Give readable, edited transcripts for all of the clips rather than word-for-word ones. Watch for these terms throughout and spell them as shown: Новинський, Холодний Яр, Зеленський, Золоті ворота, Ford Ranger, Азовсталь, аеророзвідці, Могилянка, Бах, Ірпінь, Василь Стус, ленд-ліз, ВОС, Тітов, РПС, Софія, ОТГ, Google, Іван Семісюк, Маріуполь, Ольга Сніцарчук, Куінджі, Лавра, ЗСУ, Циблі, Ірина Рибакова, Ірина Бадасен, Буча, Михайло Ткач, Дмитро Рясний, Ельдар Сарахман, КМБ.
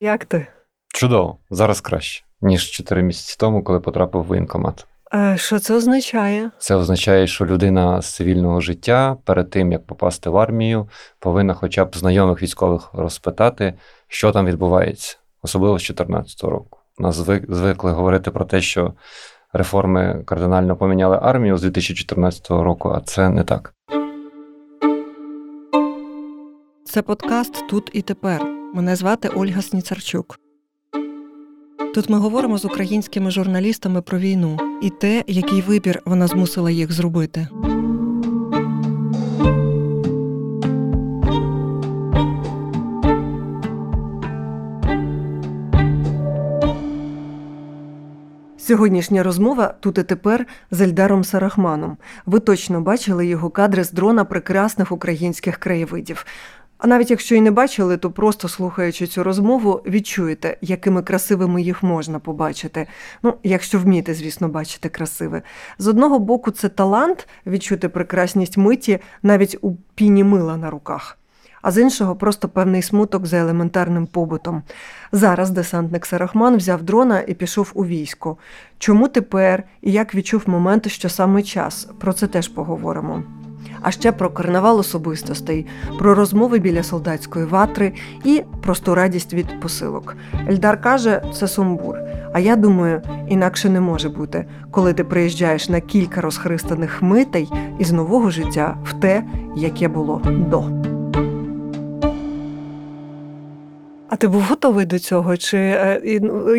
Як ти? Чудово. Зараз краще, ніж 4 місяці тому, коли потрапив в воєнкомат. Що це означає? Це означає, що людина з цивільного життя перед тим, як попасти в армію, повинна хоча б знайомих військових розпитати, що там відбувається. Особливо з 2014 року. Нас звикли говорити про те, що реформи кардинально поміняли армію з 2014 року, а це не так. Це подкаст «Тут і тепер». Мене звати Ольга Сніцарчук. Тут ми говоримо з українськими журналістами про війну і те, який вибір вона змусила їх зробити. Сьогоднішня розмова «Тут і тепер» з Ельдаром Сарахманом. Ви точно бачили його кадри з дрона прекрасних українських краєвидів. А навіть якщо і не бачили, то просто слухаючи цю розмову, відчуєте, якими красивими їх можна побачити. Ну, якщо вмієте, звісно, бачити красиве. З одного боку, це талант – відчути прекрасність миті навіть у піні мила на руках. А з іншого – просто певний смуток за елементарним побутом. Зараз десантник Сарахман взяв дрона і пішов у військо. Чому тепер і як відчув момент, що саме час? Про це теж поговоримо. А ще про карнавал особистостей, про розмови біля солдатської ватри і просту радість від посилок. Ельдар каже, це сумбур. А я думаю, інакше не може бути, коли ти приїжджаєш на кілька розхристаних хмитей із нового життя в те, яке було до. А ти був готовий до цього? Чи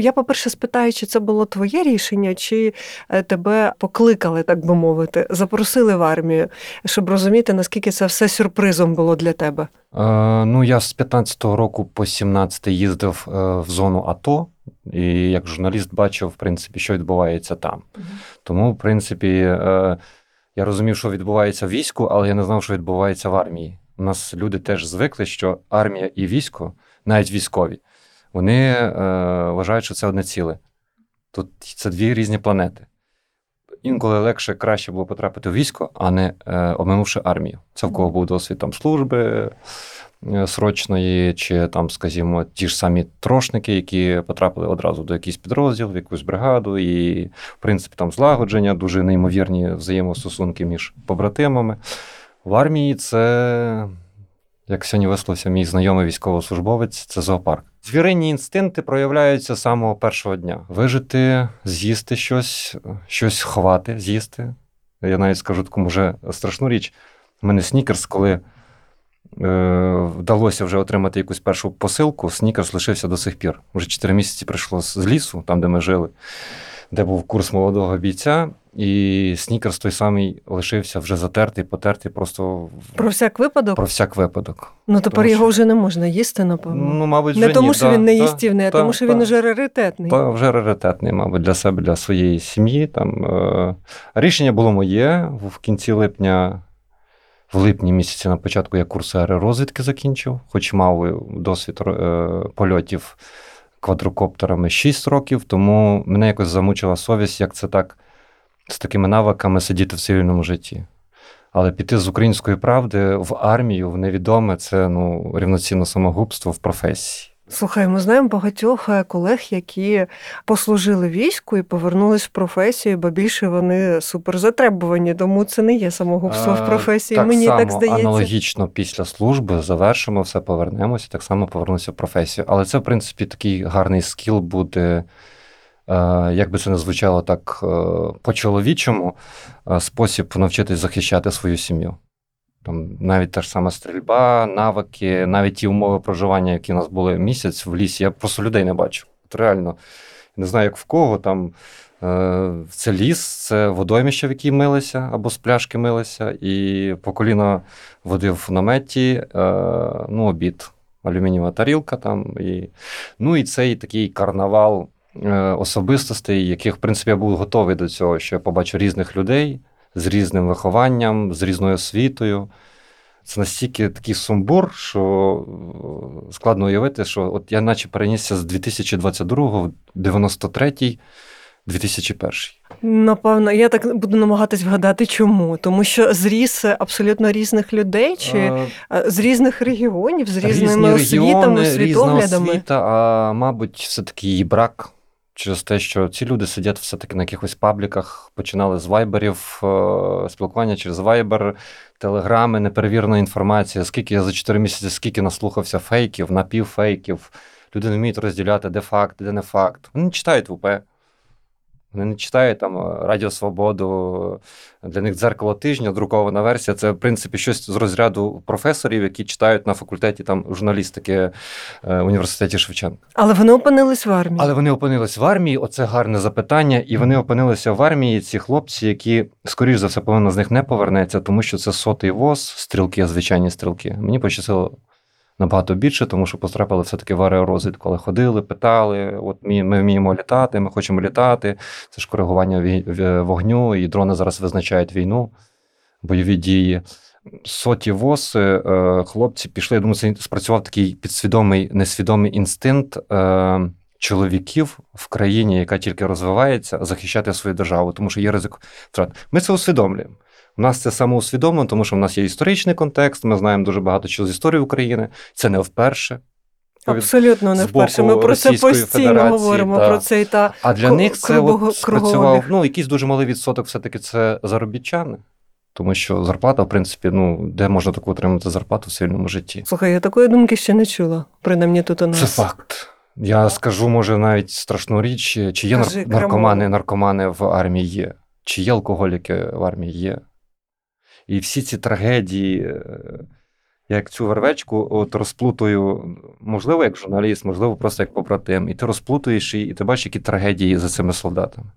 я, по-перше, спитаю, чи це було твоє рішення, чи тебе покликали, так би мовити, запросили в армію, щоб розуміти, наскільки це все сюрпризом було для тебе? Я з 15-го року по 17-й їздив в зону АТО, і як журналіст бачив, в принципі, що відбувається там. Угу. Тому, в принципі, я розумів, що відбувається в війську, але я не знав, що відбувається в армії. У нас люди теж звикли, що армія і військо, навіть військові, вони вважають, що це одне ціле. Тут це дві різні планети. Інколи легше, краще було потрапити в військо, а не обминувши армію. Це в кого був досвід там служби срочної, чи там, скажімо, ті ж самі трошники, які потрапили одразу до якийсь підрозділ, в якусь бригаду, і, в принципі, там злагодження, дуже неймовірні взаємостосунки між побратимами. В армії це... Як сьогодні висловився мій знайомий військовослужбовець, це зоопарк. Звіринні інстинкти проявляються з самого першого дня. Вижити, з'їсти щось, щось ховати, з'їсти. Я навіть скажу таку вже страшну річ. У мене снікерс, коли вдалося вже отримати якусь першу посилку, снікерс лишився до сих пір. Вже 4 місяці прийшло з лісу, там, де ми жили, де був курс молодого бійця. І снікерс той самий лишився вже затертий, потертий, просто... Про всяк випадок? Про всяк випадок. Ну, тепер тому, його вже не можна їсти, напевно. Ну, мабуть, вже ні. Не тому, що він не їстівний, а тому, що він вже раритетний. Так, вже раритетний, мабуть, для себе, для своєї сім'ї. Там, рішення було моє. В кінці липня, в липні місяці на початку я курс аеророзвідки закінчив, хоч мав досвід польотів квадрокоптерами 6 років, тому мене якось замучила совість, як це так, з такими навиками сидіти в цивільному житті. Але піти з української правди в армію, в невідоме, це рівноцінно самогубство в професії. Слухай, ми знаємо багатьох колег, які послужили війську і повернулись в професію, бо більше вони суперзатребувані, тому це не є самогубство в професії, так мені так здається. Так само, аналогічно після служби завершимо, все повернемося, так само повернуся в професію. Але це, в принципі, такий гарний скіл буде... Як би це не звучало так по-чоловічому, спосіб навчитись захищати свою сім'ю. Там навіть та ж сама стрільба, навики, навіть ті умови проживання, які у нас були місяць в лісі, я просто людей не бачив. От реально, не знаю, як в кого, там це ліс, це водоймище, в якій милися, або з пляшки милися, і по коліна води в наметі, обід, алюмінієва тарілка там. І цей такий карнавал особистостей, яких, в принципі, я був готовий до цього, що я побачу різних людей з різним вихованням, з різною освітою. Це настільки такий сумбур, що складно уявити, що от я наче перенісся з 2022 в 93-й, 2001. Напевно, я так буду намагатись вгадати, чому. Тому що зріс абсолютно різних людей, чи з різних регіонів, з різними освітами, світоглядами. Освіта, а, мабуть, все-таки її брак. Через те, що ці люди сидять все-таки на якихось пабліках, починали з вайберів, спілкування через вайбер, телеграми, неперевірна інформація. Скільки я за 4 місяці, скільки наслухався фейків, напівфейків. Люди не вміють розділяти, де факт, де не факт. Вони не читають ВП. Вони не читають там Радіо Свободу, для них «Дзеркало тижня», друкована версія. Це, в принципі, щось з розряду професорів, які читають на факультеті там журналістики в університеті Шевченка. Але вони опинились в армії. Оце гарне запитання. І вони опинилися в армії, ці хлопці, які, скоріш за все, половина з них не повернеться, тому що це 100-й ВОЗ, стрілки, звичайні стрілки. Мені пощастило набагато більше, тому що потрапили все-таки в аеророзвідку, коли ходили, питали, от ми вміємо літати, ми хочемо літати, це ж коригування вогню, і дрони зараз визначають війну, бойові дії. Соті ВОС, хлопці пішли, я думаю, це спрацював такий підсвідомий, несвідомий інстинкт чоловіків в країні, яка тільки розвивається, захищати свою державу, тому що є ризик втрат. Ми це усвідомлюємо. У нас це самоусвідомлено, тому що в нас є історичний контекст, ми знаємо дуже багато чого з історії України. Це не вперше. Абсолютно не вперше. Ми про це постійно говоримо, про це і та кругових. А для них це от спрацював, якийсь дуже малий відсоток все-таки це заробітчани. Тому що зарплата, в принципі, де можна таку отримати зарплату в цивільному житті? Слухай, я такої думки ще не чула, принаймні тут у нас. Це факт. Я скажу, може, навіть страшну річ, чи є наркомани в армії є, чи є алкоголіки в армії є. І всі ці трагедії, як цю вервечку, от розплутую, можливо, як журналіст, можливо, просто як побратим. І ти розплутуєш її, і ти бачиш, які трагедії за цими солдатами.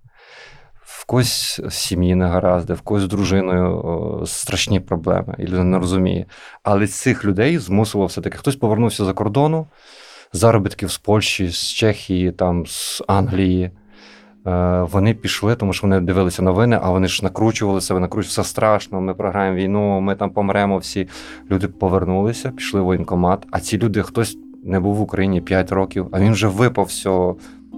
В когось в сім'ї негаразди, в когось з дружиною страшні проблеми, і людина не розуміє. Але цих людей змусило все-таки. Хтось повернувся за кордону, заробітків з Польщі, з Чехії, там, з Англії. Вони пішли, тому що вони дивилися новини, а вони ж накручували себе, все страшно, ми програємо війну, ми там помремо всі. Люди повернулися, пішли в воєнкомат, а ці люди, хтось не був в Україні 5 років, а він вже випав з цього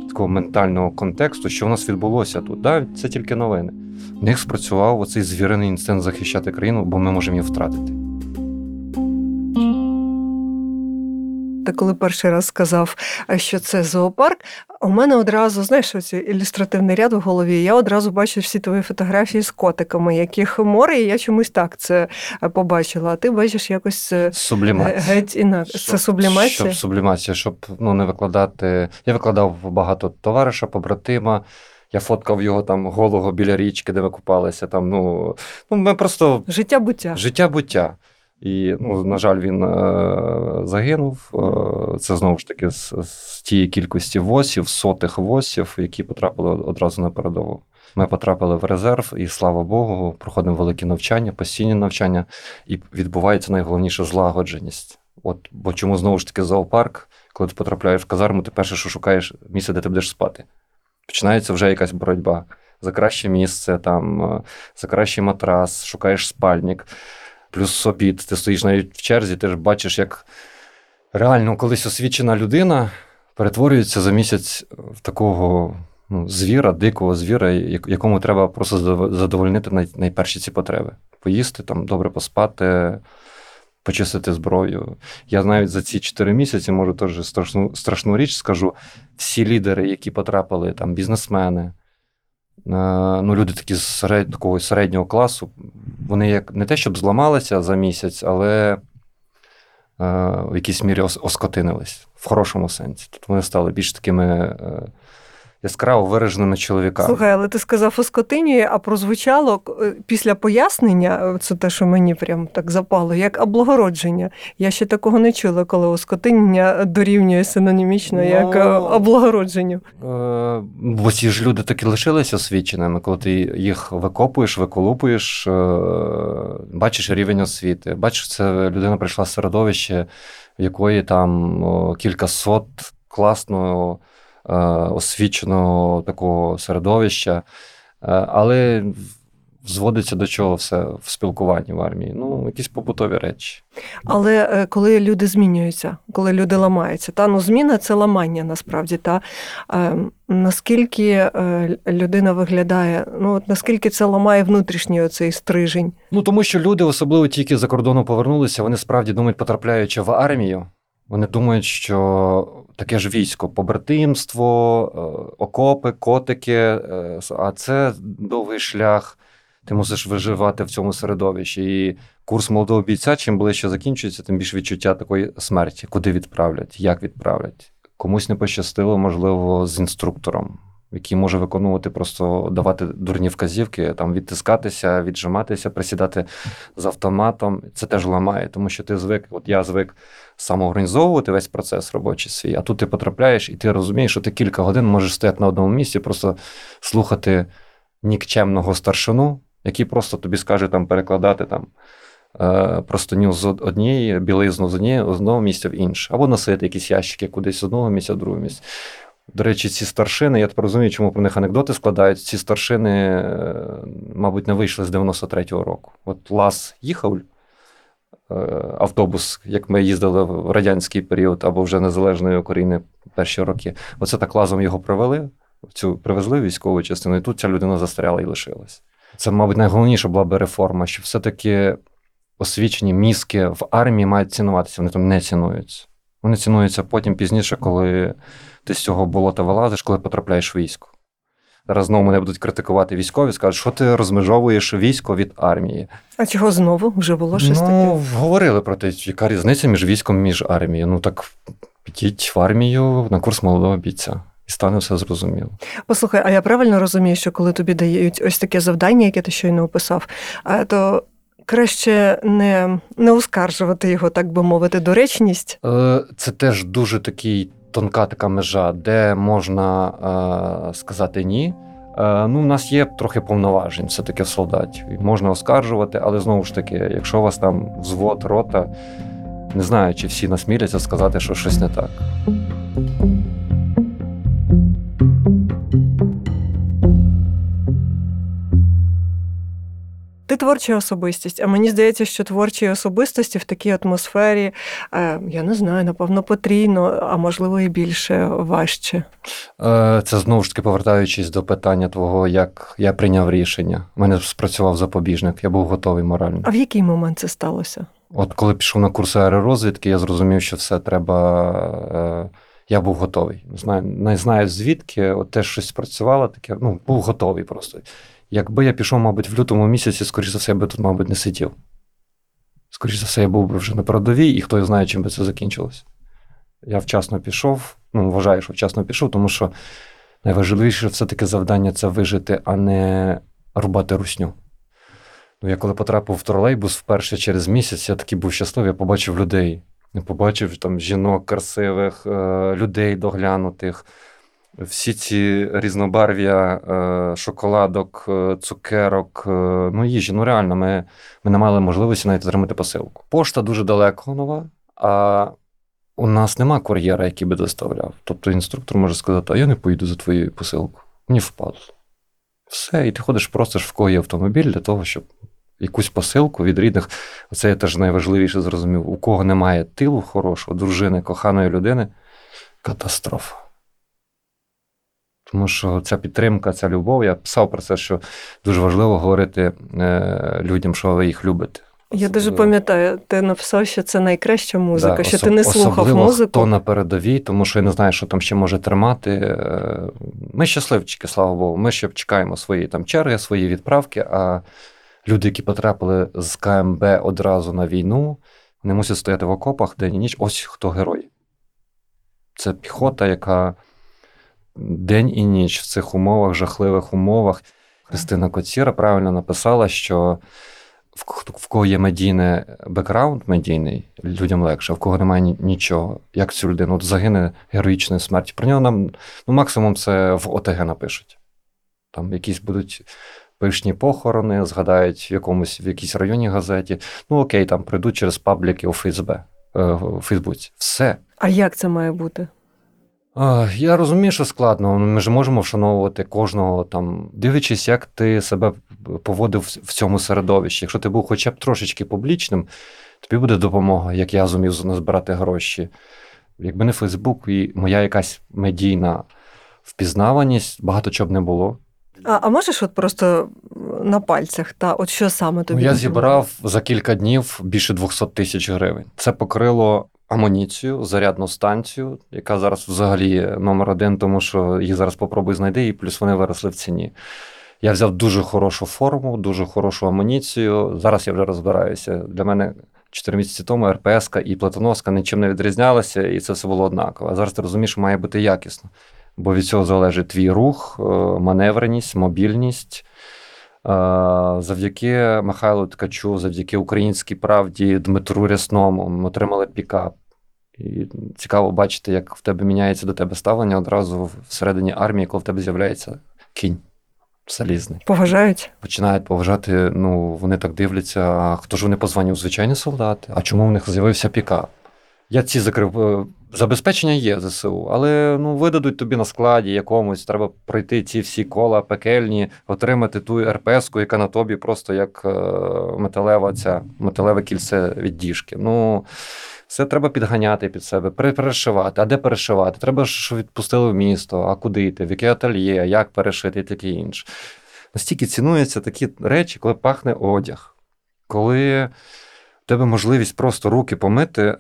такого ментального контексту, що в нас відбулося тут. Да? Це тільки новини. В них спрацював оцей звірений інстинкт захищати країну, бо ми можемо її втратити. Ти коли перший раз сказав, що це зоопарк, у мене одразу, знаєш, оцей ілюстративний ряд в голові, я одразу бачу всі твої фотографії з котиками, яких море, і я чомусь так це побачила. А ти бачиш якось геть інакше. Це сублімація? Сублімація, щоб не викладати. Я викладав багато товариша, побратима. Я фоткав його там голого біля річки, де ми купалися. Там, ми просто... Життя-буття. Життя-буття. І, на жаль, він загинув. Це, знову ж таки, з тієї кількості восів, сотих восів, які потрапили одразу на передову. Ми потрапили в резерв, і, слава Богу, проходимо великі навчання, постійні навчання, і відбувається найголовніше злагодженість. От, бо чому, знову ж таки, зоопарк, коли ти потрапляєш в казарму, ти перше, що шукаєш місце, де ти будеш спати. Починається вже якась боротьба за краще місце, там, за кращий матрас, шукаєш спальник. Плюс обід, ти стоїш навіть в черзі, ти ж бачиш, як реально колись освічена людина перетворюється за місяць в такого звіра, дикого звіра, якому треба просто задовольнити найперші ці потреби. Поїсти, там, добре поспати, почистити зброю. Я навіть за ці 4 місяці, можу теж страшну річ скажу, всі лідери, які потрапили, там, бізнесмени, люди такі з такого середнього класу, вони як не те, щоб зламалися за місяць, але в якійсь мірі оскотинились, в хорошому сенсі. Тобто вони стали більш такими яскраво вираженими чоловіками. Слухай, але ти сказав оскотинює, а прозвучало після пояснення, це те, що мені прям так запало, як облагородження. Я ще такого не чула, коли оскотинення дорівнює синонімічно як облагородженню. Бо ці ж люди таки лишилися освіченими, коли ти їх викопуєш, виколупуєш, бачиш рівень освіти, бачиш, це людина прийшла з середовища, в якої там кількасот класного освіченого такого середовища, але зводиться до чого все в спілкуванні в армії? Ну, якісь побутові речі. Але коли люди змінюються, коли люди ламаються, зміна – це ламання, насправді, наскільки людина виглядає, наскільки це ламає внутрішній оцей стрижень? Ну, тому що люди, особливо ті, які за кордону повернулися, вони справді думають, потрапляючи в армію, вони думають, що таке ж військо, побратимство, окопи, котики, а це довгий шлях, ти мусиш виживати в цьому середовищі. І курс молодого бійця, чим ближче закінчується, тим більше відчуття такої смерті. Куди відправлять, як відправлять. Комусь не пощастило, можливо, з інструктором, який може виконувати, просто давати дурні вказівки, відтискатися, віджиматися, присідати з автоматом. Це теж ламає, тому що ти звик, я звик самоорганізовувати весь процес робочий свій, а тут ти потрапляєш і ти розумієш, що ти кілька годин можеш стояти на одному місці, просто слухати нікчемного старшину, який просто тобі скаже перекладати простиню з однієї, білизну з одного місця в інше, або носити якісь ящики кудись з одного місця в друге місце. До речі, ці старшини, я розумію, чому про них анекдоти складають, ці старшини, мабуть, не вийшли з 93-го року. Лас їхав, автобус, як ми їздили в радянський період, або вже незалежної України перші роки, оце так лазом його привезли в військову частину, і тут ця людина застряла і лишилась. Це, мабуть, найголовніша була би реформа, що все-таки освічені мізки в армії мають цінуватися, вони там не цінуються. Вони цінуються потім, пізніше, коли ти з цього болота вилазиш, коли потрапляєш в військо. Зараз знову мене будуть критикувати військові, скажуть, що ти розмежовуєш військо від армії. А чого знову? Вже було щось таке? Говорили про те, яка різниця між військом, між армією. Так підіть в армію на курс молодого бійця. І стане все зрозуміло. Послухай, а я правильно розумію, що коли тобі дають ось таке завдання, яке ти щойно описав, то краще не оскаржувати його, так би мовити, доречність? Це теж дуже тонка така межа, де можна сказати «ні». У нас є трохи повноважень все-таки в солдатів. Можна оскаржувати, але знову ж таки, якщо у вас взвод, рота, не знаю, чи всі насміляться сказати, що щось не так. Ти творча особистість, а мені здається, що творчі особистості в такій атмосфері, я не знаю, напевно, потрійно, а можливо і більше, важче. Це знову ж таки повертаючись до питання твого, як я прийняв рішення. У мене спрацював запобіжник, я був готовий морально. А в який момент це сталося? Коли пішов на курси аеророзвідки, я зрозумів, що все треба... Я був готовий. Не знаю звідки, теж щось спрацювало таке, був готовий просто. Якби я пішов, мабуть, в лютому місяці, скоріш за все, я би тут, мабуть, не сидів. Скоріш за все, я був би вже на передовій, і хто знає, чим би це закінчилось. Я вчасно пішов, вважаю, що вчасно пішов, тому що найважливіше все-таки завдання – це вижити, а не рубати русню. Я коли потрапив в тролейбус вперше через місяць, я такий був щасливий, я побачив людей. Я побачив жінок красивих, людей доглянутих. Всі ці різнобарв'я шоколадок, цукерок, їжі. Реально, ми не мали можливості навіть отримати посилку. Пошта дуже далеко нова, а у нас нема кур'єра, який би доставляв. Тобто інструктор може сказати, а я не поїду за твою посилку. Мені впадло. Все, і ти ходиш, просиш, в кого є автомобіль для того, щоб якусь посилку від рідних. Це я теж найважливіше зрозумів. У кого немає тилу хорошого, дружини, коханої людини – катастрофа. Тому що ця підтримка, ця любов, я писав про це, що дуже важливо говорити людям, що ви їх любите. Я дуже пам'ятаю, ти написав, що це найкраща музика, що ти не слухав музику. Особливо хто на передовій, тому що я не знаю, що там ще може тримати. Ми щасливчики, слава Богу, ми ще чекаємо свої черги, свої відправки, а люди, які потрапили з КМБ одразу на війну, вони мусять стояти в окопах день і ніч. Ось хто герой. Це піхота, яка... День і ніч в цих умовах, жахливих умовах. Христина Коціра правильно написала, що в кого є медійний бекграунд, медійний, людям легше, а в кого немає нічого. Як цю людину? Загине героїчною смертю. Про нього нам максимум це в ОТГ напишуть. Там якісь будуть пишні похорони, згадають в якійсь районній газеті. Окей, там прийдуть через пабліки у Фейсбуці. Все. А як це має бути? Я розумію, що складно. Ми ж можемо вшановувати кожного, там, дивлячись, як ти себе поводив в цьому середовищі. Якщо ти був хоча б трошечки публічним, тобі буде допомога, як я зумів назбирати гроші. Якби не Фейсбук і моя якась медійна впізнаваність, багато чого б не було. А можеш от просто на пальцях, та от що саме тобі? Я зібрав за кілька днів більше 200 000 гривень. Це покрило амуніцію, зарядну станцію, яка зараз взагалі номер один, тому що їх зараз попробуй знайди, і плюс вони виросли в ціні. Я взяв дуже хорошу форму, дуже хорошу амуніцію. Зараз я вже розбираюся. Для мене 4 місяці тому РПС-ка і платоноска нічим не відрізнялися, і це все було однаково. А зараз ти розумієш, що має бути якісно. Бо від цього залежить твій рух, маневреність, мобільність. Завдяки Михайлу Ткачу, завдяки українській правді, Дмитру Рясному ми отримали пікап. І цікаво бачити, як в тебе міняється до тебе ставлення одразу всередині армії, коли в тебе з'являється кінь залізний. Поважають? Починають поважати, ну, вони так дивляться, а хто ж вони по званню? Звичайні солдати? А чому в них з'явився пікап? Я ці закрив. Забезпечення є ЗСУ, але ну, видадуть тобі на складі якомусь, треба пройти ці всі кола пекельні, отримати ту РПС-ку, яка на тобі просто як металеве кільце від діжки. Ну, все треба підганяти під себе, перешивати. А де перешивати? Треба, щоб відпустили в місто, а куди йти, в яке ательє, як перешити і таке інше. Настільки цінуються такі речі, коли пахне одяг, коли... У тебе можливість просто руки помити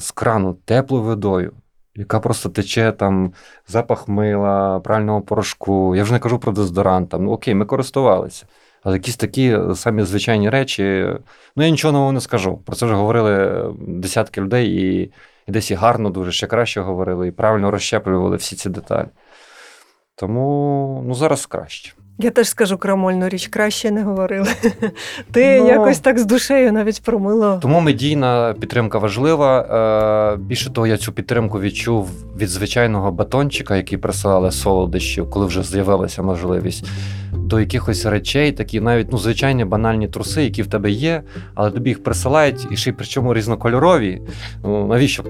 з крану теплою водою, яка просто тече, там, запах мила, прального порошку. Я вже не кажу про дезодорант. Там, ну, окей, ми користувалися. Але якісь такі самі звичайні речі. Ну, я нічого нового не скажу. Про це вже говорили десятки людей, і десь і гарно дуже, ще краще говорили, і правильно розщеплювали всі ці деталі. Тому, ну, зараз краще. Я теж скажу крамольну річ, краще не говорили. Ти якось так з душею навіть промило. Тому медійна підтримка важлива. Більше того, я цю підтримку відчув від звичайного батончика, який присилали солодощів, коли вже з'явилася можливість, до якихось речей, такі навіть ну, звичайні банальні труси, які в тебе є, але тобі їх присилають, і ще й причому різнокольорові. Ну, навіщо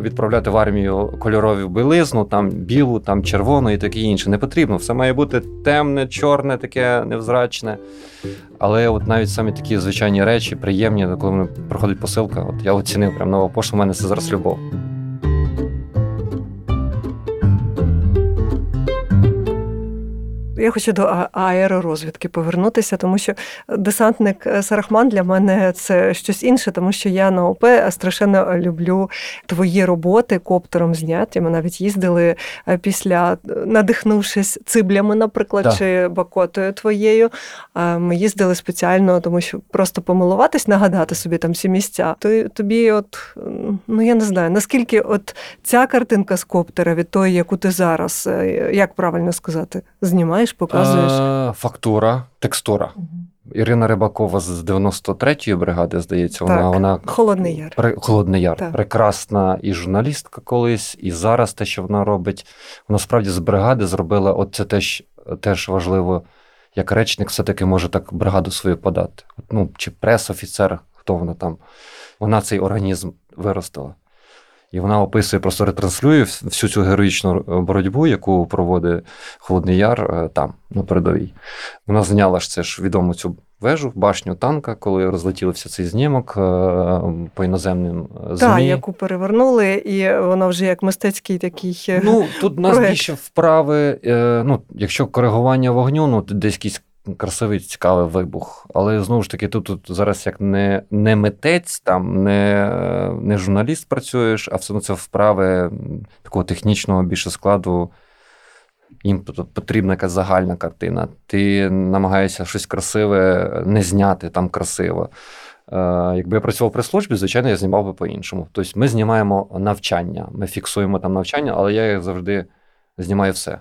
відправляти в армію кольорові білизну, там білу, там червону і таке інше. Не потрібно, все має бути темне, чорне, таке невзрачне. Але от навіть самі такі звичайні речі, приємні, коли мені проходить посилка, от я оцінив прям нова пошта, в мене це зараз любов. Я хочу до аеророзвідки повернутися, тому що десантник Сарахман для мене це щось інше, тому що я на ОП страшенно люблю твої роботи коптером зняті. Ми навіть їздили після, надихнувшись циблями, наприклад, да. Чи бакотою твоєю. Ми їздили спеціально, тому що просто помилуватись, нагадати собі там всі місця. Тобі от, ну я не знаю, наскільки от ця картинка з коптера від тої, яку ти зараз, як правильно сказати, знімаєш? Показуєш? Фактура, текстура. Угу. Ірина Рибакова з 93-ї бригади, здається, так. Вона Холодний Яр. Холодний Яр. Так. Прекрасна і журналістка колись, і зараз те, що вона робить. Вона справді з бригади зробила, от це теж важливо, як речник все-таки може так бригаду свою подати. Ну, чи прес-офіцер, хто вона там. Вона цей організм виростила. І вона описує, просто ретранслює всю цю героїчну боротьбу, яку проводить Холодний Яр там, на передовій. Вона зняла ж це ж відому цю вежу, башню танка, коли розлетілися цей знімок по іноземним ЗМІ. Так, яку перевернули, і вона вже як мистецький такий проєкт. Ну, тут у нас більше вправи, ну, якщо коригування вогню, ну, десь якийсь красивий, цікавий вибух. Але, знову ж таки, тут зараз як не митець, там, не журналіст працюєш, а все одно це вправи такого технічного більше складу. Їм потрібна якась загальна картина. Ти намагаєшся щось красиве не зняти там красиво. Якби я працював при службі, звичайно, я знімав би по-іншому. Тобто ми знімаємо навчання, ми фіксуємо там навчання, але я завжди знімаю все.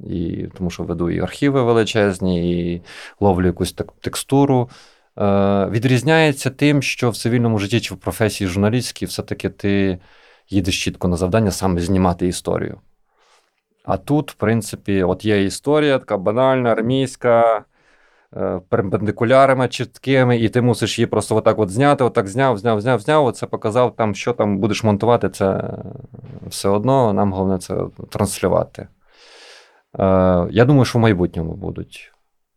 І тому що веду і архіви величезні, і ловлю якусь текстуру. Відрізняється тим, що в цивільному житті чи в професії журналістській все-таки ти їдеш чітко на завдання саме знімати історію. А тут, в принципі, от є історія, така банальна, армійська, перпендикулярами чіткими, і ти мусиш її просто отак зняти, зняв, оце показав, там, що там будеш монтувати, це все одно, нам головне це транслювати. Я думаю, що в майбутньому будуть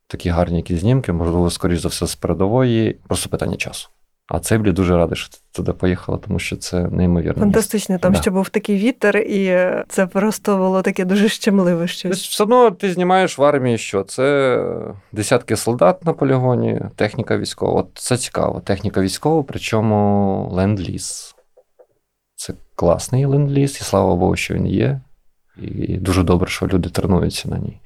такі гарні якісь знімки, можливо, скоріш за все, з передової, просто питання часу. А Циблі дуже радий, що ти туди поїхала, тому що це неймовірно. Фантастично, там ще був такий вітер, і це просто було таке дуже щемливе щось. Все одно ти знімаєш в армії, що це десятки солдат на полігоні, техніка військова. От це цікаво, техніка військова, причому ленд-ліз. Це класний ленд-ліз, і слава Богу, що він є. І дуже добре, що люди тренуються на ній.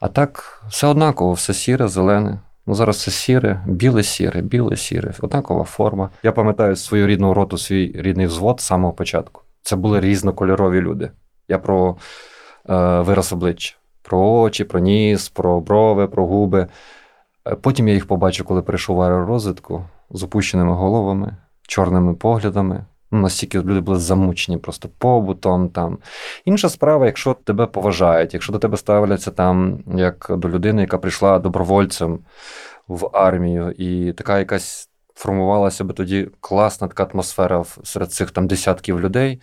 А так, все однаково, все сіре, зелене. Ну, зараз все сіре, біле-сіре, однакова форма. Я пам'ятаю свою рідну роту, свій рідний взвод з самого початку. Це були різнокольорові люди. Я про вираз обличчя, про очі, про ніс, про брови, про губи. Потім я їх побачив, коли прийшов в аеророзвідку, з опущеними головами, чорними поглядами. Ну, настільки люди були замучені просто побутом. Там. Інша справа, якщо тебе поважають, якщо до тебе ставляться там, як до людини, яка прийшла добровольцем в армію, і така якась формувалася би тоді класна така атмосфера серед цих там десятків людей,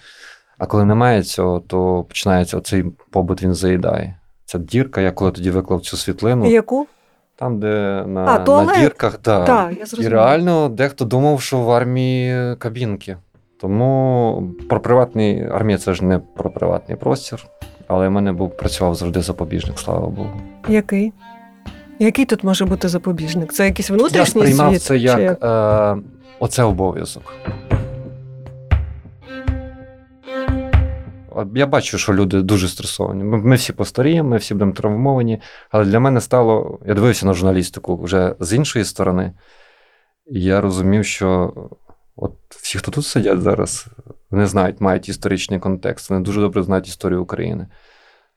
а коли немає цього, то починається оцей побут, він заїдає. Ця дірка, я коли тоді виклав цю світлину. Яку? Там, де на дірках, да. І реально дехто думав, що в армії кабінки. Тому про приватний, армія це ж не про приватний простір, але в мене працював завжди запобіжник, слава Богу. Який? Який тут може бути запобіжник? Це якийсь внутрішній світ? Я сприймав це як оце обов'язок. Я бачу, що люди дуже стресовані. Ми всі постаріємо, ми всі будемо травмовані, але для мене стало, я дивився на журналістику вже з іншої сторони, і я розумів, що от всі, хто тут сидять зараз, вони знають, мають історичний контекст, вони дуже добре знають історію України.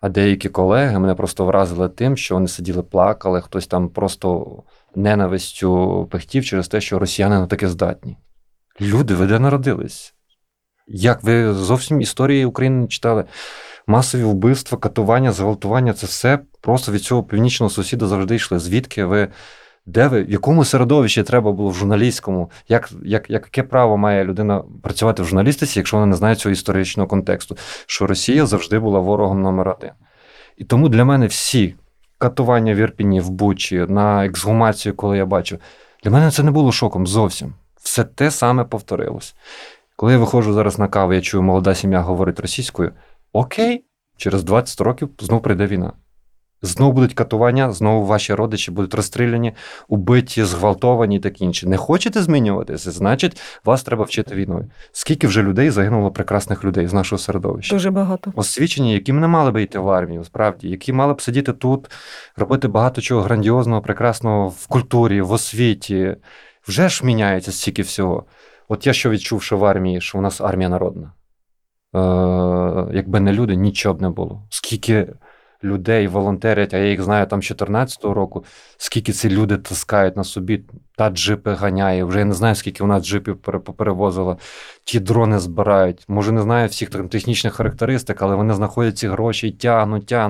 А деякі колеги мене просто вразили тим, що вони сиділи, плакали, хтось там просто ненавистю пихтів через те, що росіяни на таке здатні. Люди, ви де народились? Як ви зовсім історії України не читали? Масові вбивства, катування, зґвалтування, це все просто від цього північного сусіда завжди йшли. Звідки ви? Де ви, в якому середовищі треба було в журналістському, яке право має людина працювати в журналістиці, якщо вона не знає цього історичного контексту, що Росія завжди була ворогом номер один. І тому для мене всі катування в Ірпіні, в Бучі, на ексгумацію, коли я бачу, для мене це не було шоком зовсім. Все те саме повторилось. Коли я виходжу зараз на каву, я чую, молода сім'я говорить російською, окей, через 20 років знов прийде війна. Знову будуть катування, знову ваші родичі будуть розстріляні, убиті, зґвалтовані і таке інше. Не хочете змінюватися, значить, вас треба вчити війною. Скільки вже людей загинуло, прекрасних людей з нашого середовища? Дуже багато. Освічені, які не мали би йти в армію, справді, які мали б сидіти тут, робити багато чого грандіозного, прекрасного в культурі, в освіті. Вже ж міняється стільки всього. От я що відчув, що в армії, що в нас армія народна. Якби не люди, нічого б не було. Скільки людей волонтерять, а я їх знаю там з 14-го року, скільки ці люди таскають на собі, та джипи ганяє, вже я не знаю, скільки вона джипів перевозила, ті дрони збирають, може не знаю всіх там технічних характеристик, але вони знаходять ці гроші і тягнуть. Я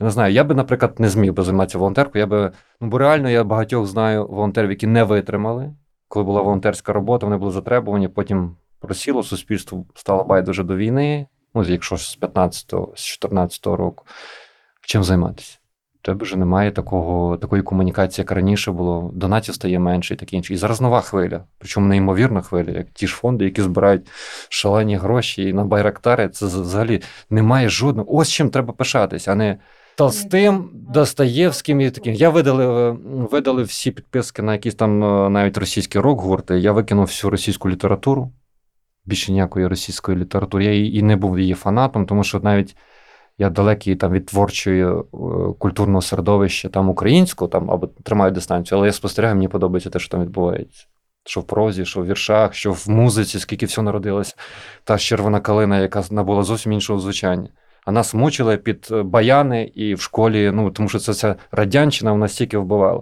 не знаю, я би, наприклад, не зміг би займатися волонтеркою, я би, бо реально я багатьох знаю волонтерів, які не витримали, коли була волонтерська робота, вони були затребувані, потім просіло, суспільство стало байдуже до війни, ну, якщо з 15-го, з 14-го року, чим займатися? У тебе вже немає такої комунікації, як раніше було, донатів стає менше і таке інше. І зараз нова хвиля, причому неймовірна хвиля, як ті ж фонди, які збирають шалені гроші і на байрактари, це взагалі немає жодного, ось чим треба пишатись, а не Толстим, Достоєвським і таким. Я видалив всі підписки на якісь там навіть російські рок-гурти, я викинув всю російську літературу, більше ніякої російської літератури. Я і не був її фанатом, тому що навіть я далекий там від творчої культурного середовища там українського, там або тримаю дистанцію, але я спостерігаю, мені подобається те, що там відбувається. Що в прозі, що в віршах, що в музиці, скільки всього народилося. Та ж червона калина, яка набула зовсім іншого звучання. А нас мучили під баяни і в школі, ну, тому що ця радянщина вона стільки вбивала.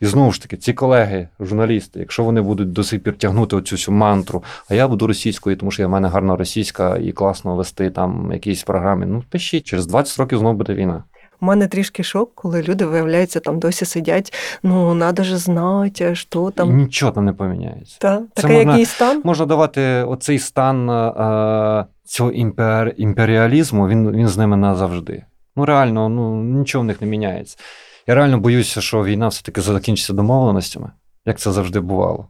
І знову ж таки, ці колеги, журналісти, якщо вони будуть до сих пір тягнути оцю всю мантру, а я буду російською, тому що в мене гарна російська і класно вести там якісь програми, ну, пишіть, через 20 років знову буде війна. У мене трішки шок, коли люди, виявляється, там досі сидять, ну, надо же знати, що там. І нічого там не поміняється. Так, такий який стан. Можна давати оцей стан цього імперіалізму, він з ними назавжди. Ну, реально, ну, нічого в них не міняється. Я реально боюся, що війна все-таки закінчиться домовленостями, як це завжди бувало.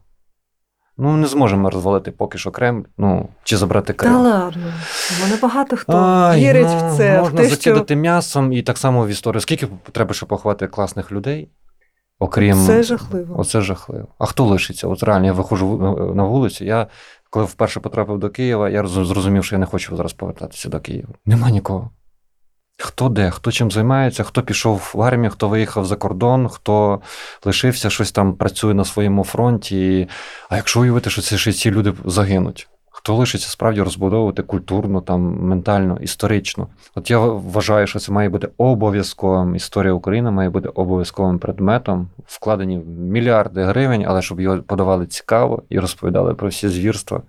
Ну, не зможемо розвалити поки що Кремль, ну, чи забрати Крим. Та ладно, воно багато хто вірить в це. Можна в те, закидати м'ясом і так само в історію. Скільки треба, щоб поховати класних людей, окрім... Це жахливо. Оце жахливо. А хто лишиться? От реально, я виходжу на вулицю, я, коли вперше потрапив до Києва, я зрозумів, що я не хочу зараз повертатися до Києва. Нема нікого. Хто де, хто чим займається, хто пішов в армію, хто виїхав за кордон, хто лишився, щось там працює на своєму фронті. А якщо уявити, що ці люди загинуть, хто лишиться справді розбудовувати культурно, там, ментально, історично. От я вважаю, що це має бути обов'язковим, історія України має бути обов'язковим предметом, вкладені в мільярди гривень, але щоб його подавали цікаво і розповідали про всі звірства.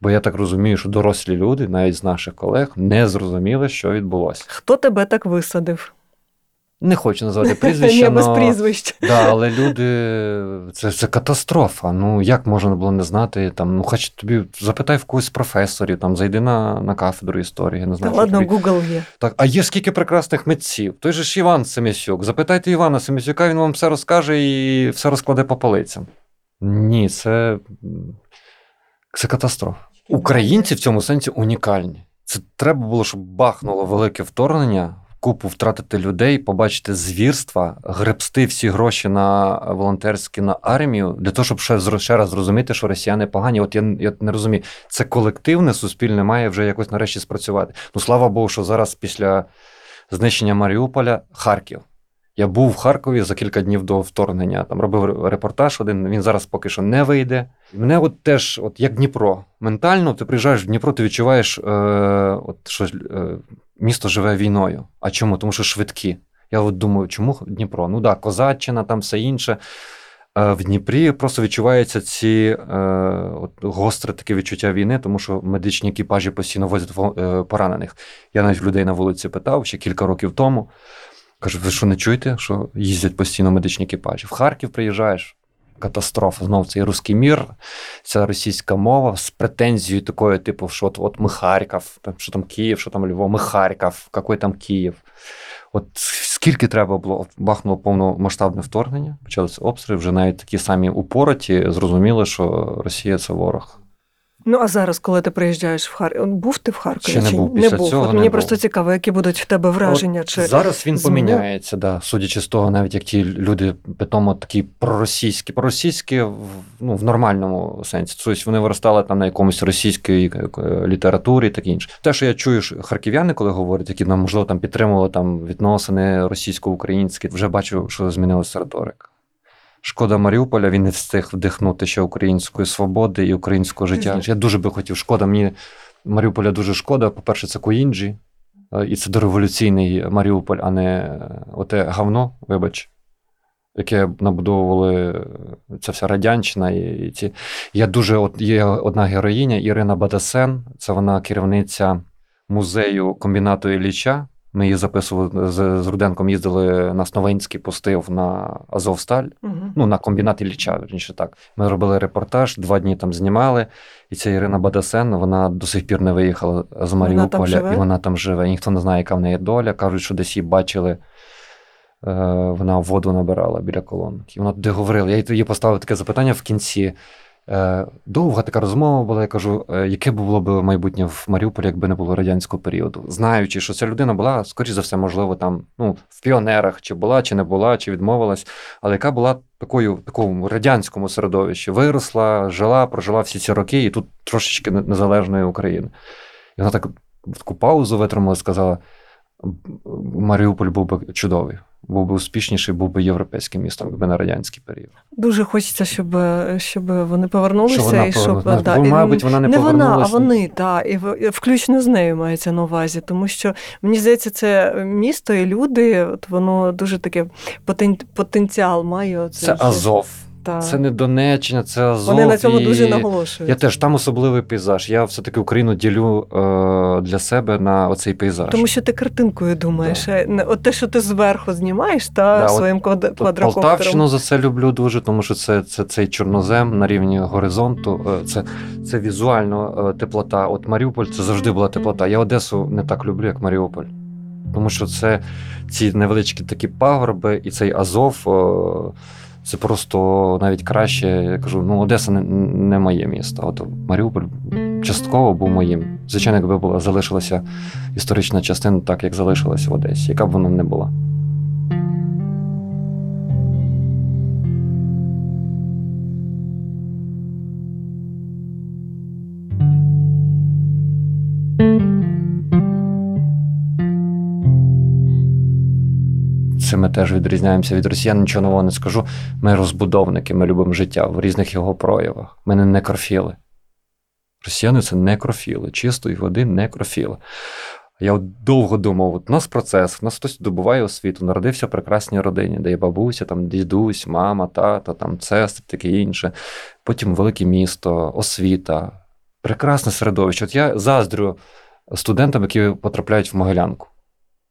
Бо я так розумію, що дорослі люди, навіть з наших колег, не зрозуміли, що відбулося. Хто тебе так висадив? Не хочу назвати прізвища, але... без прізвищ. Да, але люди... Це катастрофа. Ну, як можна було не знати? Там, ну, хоч тобі запитай в когось з професорів, там, зайди на кафедру історії. Не знаю, та ладно, тобі... Google є. Так, а є скільки прекрасних митців. Той же ж Іван Семісюк. Запитайте Івана Семісюка, він вам все розкаже і все розкладе по полицям. Ні, це катастрофа. Українці в цьому сенсі унікальні. Це треба було, щоб бахнуло велике вторгнення, купу втратити людей, побачити звірства, гребсти всі гроші на волонтерські, на армію, для того, щоб ще раз зрозуміти, що росіяни погані. От я не розумію, це колективне суспільне має вже якось нарешті спрацювати. Ну, слава Богу, що зараз після знищення Маріуполя Харків. Я був в Харкові за кілька днів до вторгнення, там робив репортаж один, він зараз поки що не вийде. Мене от теж, от як Дніпро, ментально ти приїжджаєш в Дніпро, ти відчуваєш, що місто живе війною. А чому? Тому що швидкі. Я от думаю, чому Дніпро? Ну так, Козаччина, там все інше. В Дніпрі просто відчуваються ці гостре таке відчуття війни, тому що медичні екіпажі постійно возять поранених. Я навіть людей на вулиці питав ще кілька років тому. Кажу, ви що не чуєте, що їздять постійно медичні екіпажі? В Харків приїжджаєш, катастрофа, знов цей русський мір, ця російська мова з претензією такою, типу, що от ми Харків, що там Київ, що там Львов, ми Харків, який там Київ. От скільки треба було, бахнуло повномасштабне вторгнення, почалися обстріли, вже навіть такі самі упороті, зрозуміли, що Росія – це ворог. Ну, а зараз, коли ти приїжджаєш в Харків, був ти в Харкові? Ще не був, після цього не був. Мені просто цікаво, які будуть в тебе враження. От чи зараз він поміняється, да, судячи з того, навіть як ті люди питомо такі проросійські в нормальному сенсі. Тобто вони виростали там на якомусь російській літературі і таке інше. Те, що я чую, що харків'яни, коли говорять, які нам, можливо, там підтримували там відносини російсько-українські, вже бачу, що змінилася риторика. Шкода Маріуполя, він не встиг вдихнути ще української свободи і українського життя. Я дуже би хотів, шкода, мені Маріуполя дуже шкода. По-перше, це Куінджі, і це дореволюційний Маріуполь, а не оте гавно, вибач, яке набудовували ця вся радянщина. Я дуже, от є одна героїня, Ірина Бадасен, це вона керівниця музею комбінату Ілліча. Ми її записували, з Руденком їздили, нас Новинський пустив на Азовсталь, ну, на комбінат Ілліча, верніше так. Ми робили репортаж, 2 дні там знімали, і ця Ірина Бадасен, вона до сих пір не виїхала з Маріуполя, і вона там живе. І ніхто не знає, яка в неї доля. Кажуть, що десь її бачили, вона воду набирала біля колонки. І вона туди говорила. Я їй поставив таке запитання в кінці. Довга така розмова була, я кажу, яке було б майбутнє в Маріуполі, якби не було радянського періоду. Знаючи, що ця людина була, скоріш за все, можливо, там, ну, в піонерах, чи була, чи не була, чи відмовилась, але яка була в такому радянському середовищі, виросла, жила, прожила всі ці роки, і тут трошечки незалежної України. І вона так таку паузу витримала, сказала, Маріуполь був би чудовий. Був би успішніший, був би європейським містом, якби на радянський період. Дуже хочеться, щоб вони повернулися. Мабуть, вона не повернулася. Не вона, а вони, так. І включно з нею мається на увазі. Тому що, мені здається, це місто і люди, от воно дуже таке потенціал має. Це Азов. та... це не Донеччина, це Азов. Вони на цьому дуже наголошують. Я теж, там особливий пейзаж. Я все-таки Україну ділю для себе на оцей пейзаж. Тому що ти картинкою думаєш. Да. От те, що ти зверху знімаєш, та да, своїм квадрокоптером. Полтавщину за це люблю дуже, тому що це цей чорнозем на рівні горизонту. Це візуально теплота. От Маріуполь — це завжди була теплота. Я Одесу не так люблю, як Маріуполь. Тому що це ці невеличкі такі пагорби і цей Азов, це просто навіть краще. Я кажу, ну Одеса не моє місто. От Маріуполь частково був моїм. Звичайно, якби була залишилася історична частина так, як залишилася в Одесі, яка б вона не була. Це ми теж відрізняємося від росіян, нічого нового не скажу. Ми розбудовники, ми любимо життя в різних його проявах. Ми не некрофіли. Росіяни — це некрофіли, чистої води некрофіли. Я довго думав, от у нас процес, у нас хтось добуває освіту, народився в прекрасній родині, де є бабуся, там дідусь, мама, тата, там сестри, таке інше. Потім велике місто, освіта, прекрасне середовище. От я заздрю студентам, які потрапляють в Могилянку.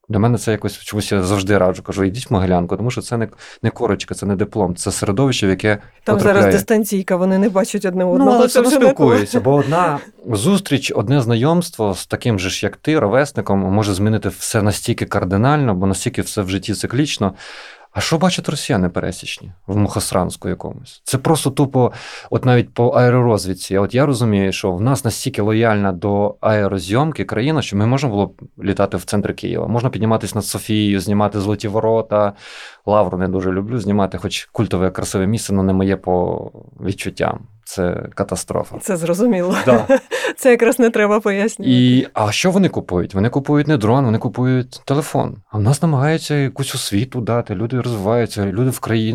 Для мене це якось, чомусь я завжди раджу, кажу, йдіть в Могилянку, тому що це не корочка, це не диплом, це середовище, в яке там потрапляє. Зараз дистанційка, вони не бачать одне одного. Ну, але це спілкуються, бо одна зустріч, одне знайомство з таким же ж, як ти, ровесником, може змінити все настільки кардинально, бо настільки все в житті циклічно. А що бачать росіяни пересічні в Мухосранську якомусь? Це просто тупо, от навіть по аеророзвідці. От я розумію, що в нас настільки лояльна до аерозйомки країна, що ми можемо було літати в центр Києва. Можна підніматися над Софією, знімати Золоті ворота. Лавру не дуже люблю знімати, хоч культове красиве місце, але не моє по відчуттям. Це катастрофа. Це зрозуміло. Да. Це якраз не треба пояснювати. А що вони купують? Вони купують не дрон, вони купують телефон. А в нас намагаються якусь освіту дати, люди розвиваються, люди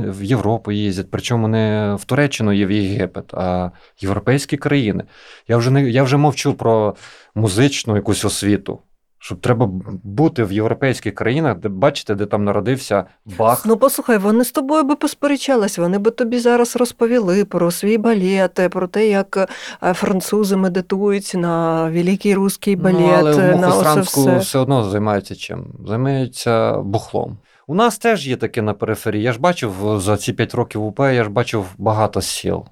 в Європу їздять, причому не в Туреччину і в Єгипет, а європейські країни. Я вже мовчу про музичну якусь освіту. Щоб треба бути в європейських країнах, де бачите, де там народився Бах. Ну, послухай, вони з тобою би посперечались, вони би тобі зараз розповіли про свій балет, про те, як французи медитують на великий русський балет. Ну, але в Мухосранську все одно займаються чим? Займаються бухлом. У нас теж є таке на периферії. Я ж бачив за ці 5 років УП, я ж бачив багато сіл.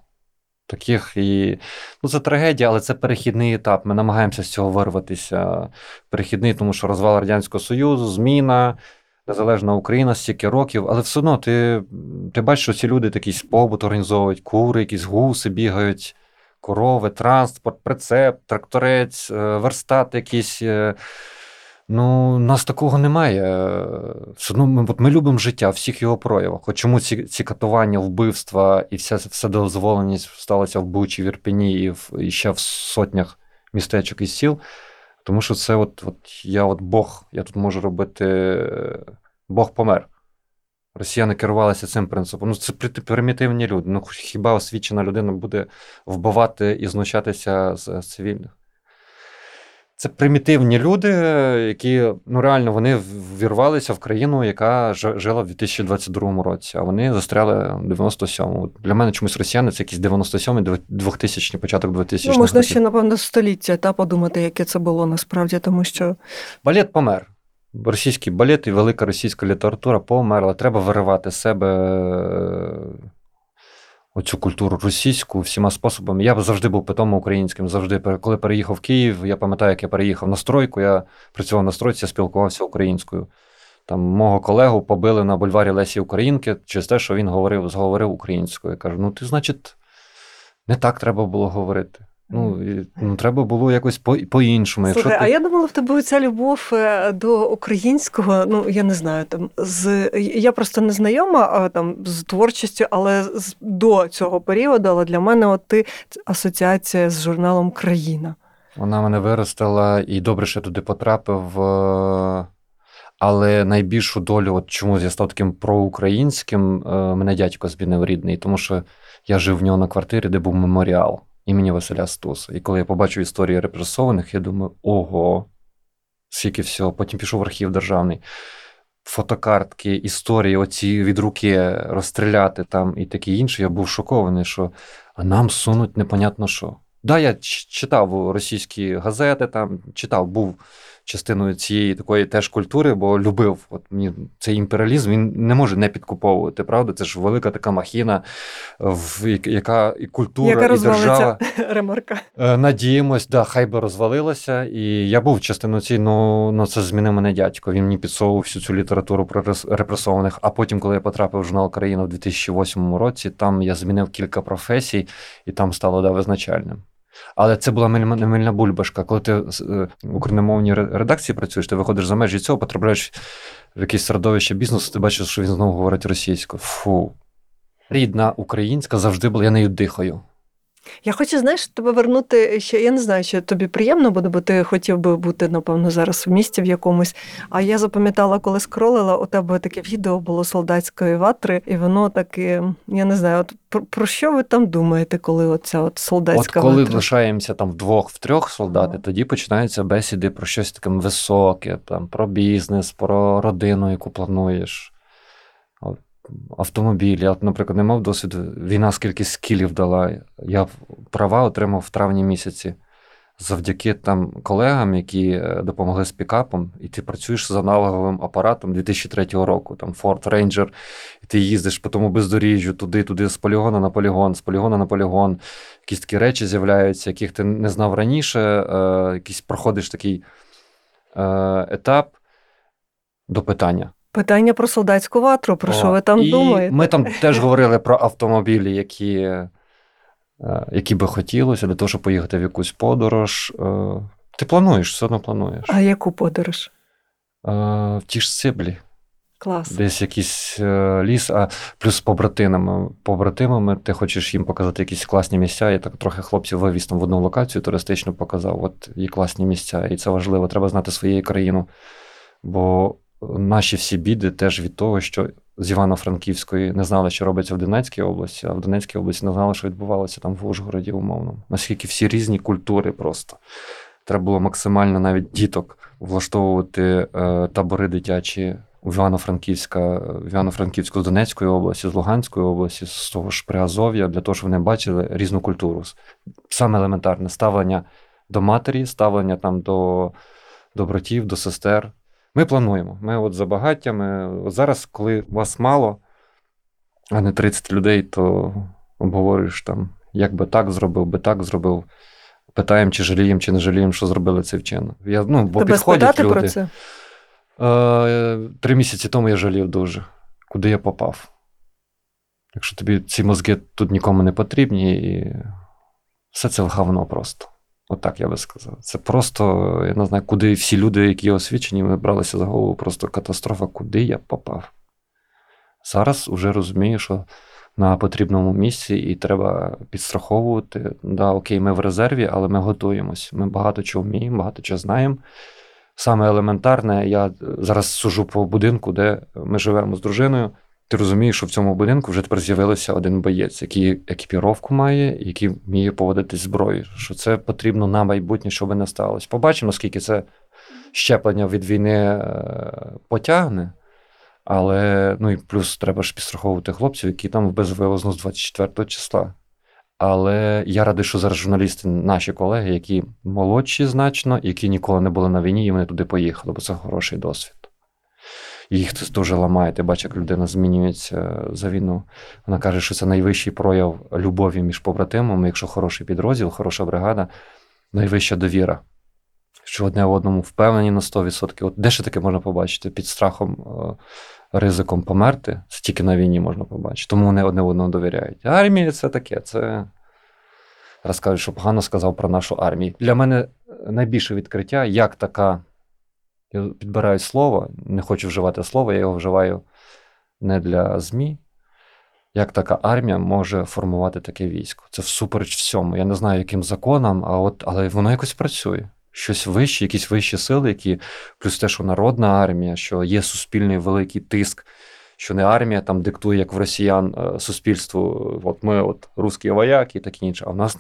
Таких і... Ну, це трагедія, але це перехідний етап. Ми намагаємося з цього вирватися. Перехідний, тому що розвал Радянського Союзу, зміна, незалежна Україна, стільки років. Але все одно ти бачиш, що ці люди такий побут організовують, кури, якісь гуси бігають, корови, транспорт, прицеп, тракторець, верстат якийсь. Ну, у нас такого немає. Все одно ми любимо життя в всіх його проявах. От чому ці катування, вбивства і вся дозволеність сталася в Бучі, в Ірпені і ще в сотнях містечок і сіл? Тому що це от я Бог, я тут можу робити... Бог помер. Росіяни керувалися цим принципом. Ну, це примітивні люди. Ну, хіба освічена людина буде вбивати і знущатися з цивільних? Це примітивні люди, які, ну реально, вони ввірвалися в країну, яка жила в 2022 році, а вони застряли в 97-му. Для мене чомусь росіяни — це якісь 97-й, 2000-й, початок 2000-х. Ну, можна ще, напевно, століття подумати, яке це було насправді, тому що... Балет помер. Російський балет і велика російська література померла. Треба виривати з себе... оцю культуру російську всіма способами. Я завжди був питом українським, завжди. Коли переїхав в Київ, я пам'ятаю, як я переїхав на стройку, я працював на стройці, я спілкувався українською. Там мого колегу побили на бульварі Лесі Українки через те, що він зговорив українською. Я кажу, ну ти, значить, не так треба було говорити. Ну, треба було якось по-іншому. Слухай, а я думала, в тебе ця любов до українського, ну, я не знаю, там, я просто не знайома там, з творчістю, але до цього періоду, але для мене ти асоціація з журналом «Країна». Вона мене виростила і добре, що я туди потрапив, але найбільшу долю, от чому я став таким проукраїнським, мене дядько збінив рідний, тому що я жив в нього на квартирі, де був меморіал імені Василя Стуса. І коли я побачив історії репресованих, я думаю, ого, скільки всього. Потім пішов в архів державний. фотокартки, історії оці від руки розстріляти там і таке інше, я був шокований, що нам сунуть непонятно що. Да, я читав російські газети, там читав, був частиною цієї такої теж культури, бо любив. От мені цей імперіалізм, він не може не підкуповувати, правда? Це ж велика така махіна, яка і культура, яка і держава. Ремарка. Надіємось, да, хай би розвалилася. І я був частиною цієї, ну це змінив мене дядько. Він мені підсовував всю цю літературу про репресованих. А потім, коли я потрапив в журнал «Країна» в 2008 році, там я змінив кілька професій, і там стало, да, визначальним. Але це була мильна бульбашка. Коли ти в україномовній редакції працюєш, ти виходиш за межі цього, потрапляєш в якесь середовище бізнесу, ти бачиш, що він знову говорить російською. Фу. Рідна українська завжди була, я нею дихаю. Я хочу, знаєш, тебе вернути ще, я не знаю, що тобі приємно буде, бо ти хотів би бути, напевно, зараз в місті в якомусь. А я запам'ятала, коли скролила, у тебе таке відео було солдатської ватри, і воно таке, я не знаю, от про що ви там думаєте, коли оця от солдатська ватра? От коли лишаємося там вдвох-втрьох солдати, тоді починаються бесіди про щось таке високе, там, про бізнес, про родину, яку плануєш. Автомобіль. Я, наприклад, не мав досвіду. Війна скільки скілів дала. Я права отримав в травні місяці завдяки там колегам, які допомогли з пікапом, і ти працюєш з аналоговим апаратом 2003 року, там Ford Ranger, і ти їздиш по тому бездоріжжю туди, з полігона на полігон, Якісь такі речі з'являються, яких ти не знав раніше, якийсь проходиш такий етап до питання. Питання про солдатську ватру, про що ви там думаєте? Ми там теж говорили про автомобілі, які би хотілося для того, щоб поїхати в якусь подорож. Ти плануєш, все одно плануєш. А яку подорож? В ті ж Циблі. Клас. Десь якийсь ліс, а плюс з побратимами. Ти хочеш їм показати якісь класні місця. Я так трохи хлопців вивіз там в одну локацію туристичну, показав. От є класні місця, і це важливо. Треба знати свою країну, бо наші всі біди теж від того, що з Івано-Франківської не знали, що робиться в Донецькій області, а в Донецькій області не знали, що відбувалося там в Ужгороді, умовно. Наскільки всі різні культури просто. Треба було максимально навіть діток влаштовувати табори дитячі в Івано-Франківську з Донецької області, з Луганської області, з того ж Приазов'я, для того, щоб вони бачили різну культуру. Саме елементарне ставлення до матері, ставлення там до братів, до сестер. Ми плануємо. Ми от за багаттями. Зараз, коли вас мало, а не 30 людей, то обговорюєш там, як би так зробив, Питаємо, чи жаліємо, чи не жаліємо, що зробили цей вчинок. Бо тебе підходять люди. Про це? 3 місяці тому я жалів дуже, куди я попав. Якщо тобі ці мозги тут нікому не потрібні, і все це говно просто. Отак я би сказав. Це просто, я не знаю, куди всі люди, які освічені, ми бралися за голову, просто катастрофа, куди я попав. Зараз вже розумію, що на потрібному місці і треба підстраховувати. Да, окей, ми в резерві, але ми готуємось. Ми багато чого вміємо, багато чого знаємо. Саме елементарне, я зараз сужу по будинку, де ми живемо з дружиною. Ти розумієш, що в цьому будинку вже тепер з'явився один боєць, який екіпіровку має, який вміє поводитись зброєю, що це потрібно на майбутнє, щоб не сталося. Побачимо, наскільки це щеплення від війни потягне, але, ну і плюс треба ж підстраховувати хлопців, які там безвилазно з 24 числа. Але я радий, що зараз журналісти, наші колеги, які молодші значно, які ніколи не були на війні, і вони туди поїхали, бо це хороший досвід. Їх це дуже ламає. Ти бачиш, як людина змінюється за війну. Вона каже, що це найвищий прояв любові між побратимами, якщо хороший підрозділ, хороша бригада, найвища довіра. Що одне в одному впевнені на 100%. От де ще таке можна побачити? Під страхом, ризиком померти. Це тільки на війні можна побачити. Тому вони одне в одного довіряють. Армія – це таке. Це розкажуть, що погано сказав про нашу армію. Для мене найбільше відкриття, як така. Я підбираю слово, не хочу вживати слово, я його вживаю не для ЗМІ. Як така армія може формувати таке військо? Це всупереч всьому. Я не знаю, яким законам, але воно якось працює. Щось вище, якісь вищі сили, які плюс те, що народна армія, що є суспільний великий тиск, що не армія там диктує, як в росіян, суспільству. От ми, русські вояки і таке інше. А в нас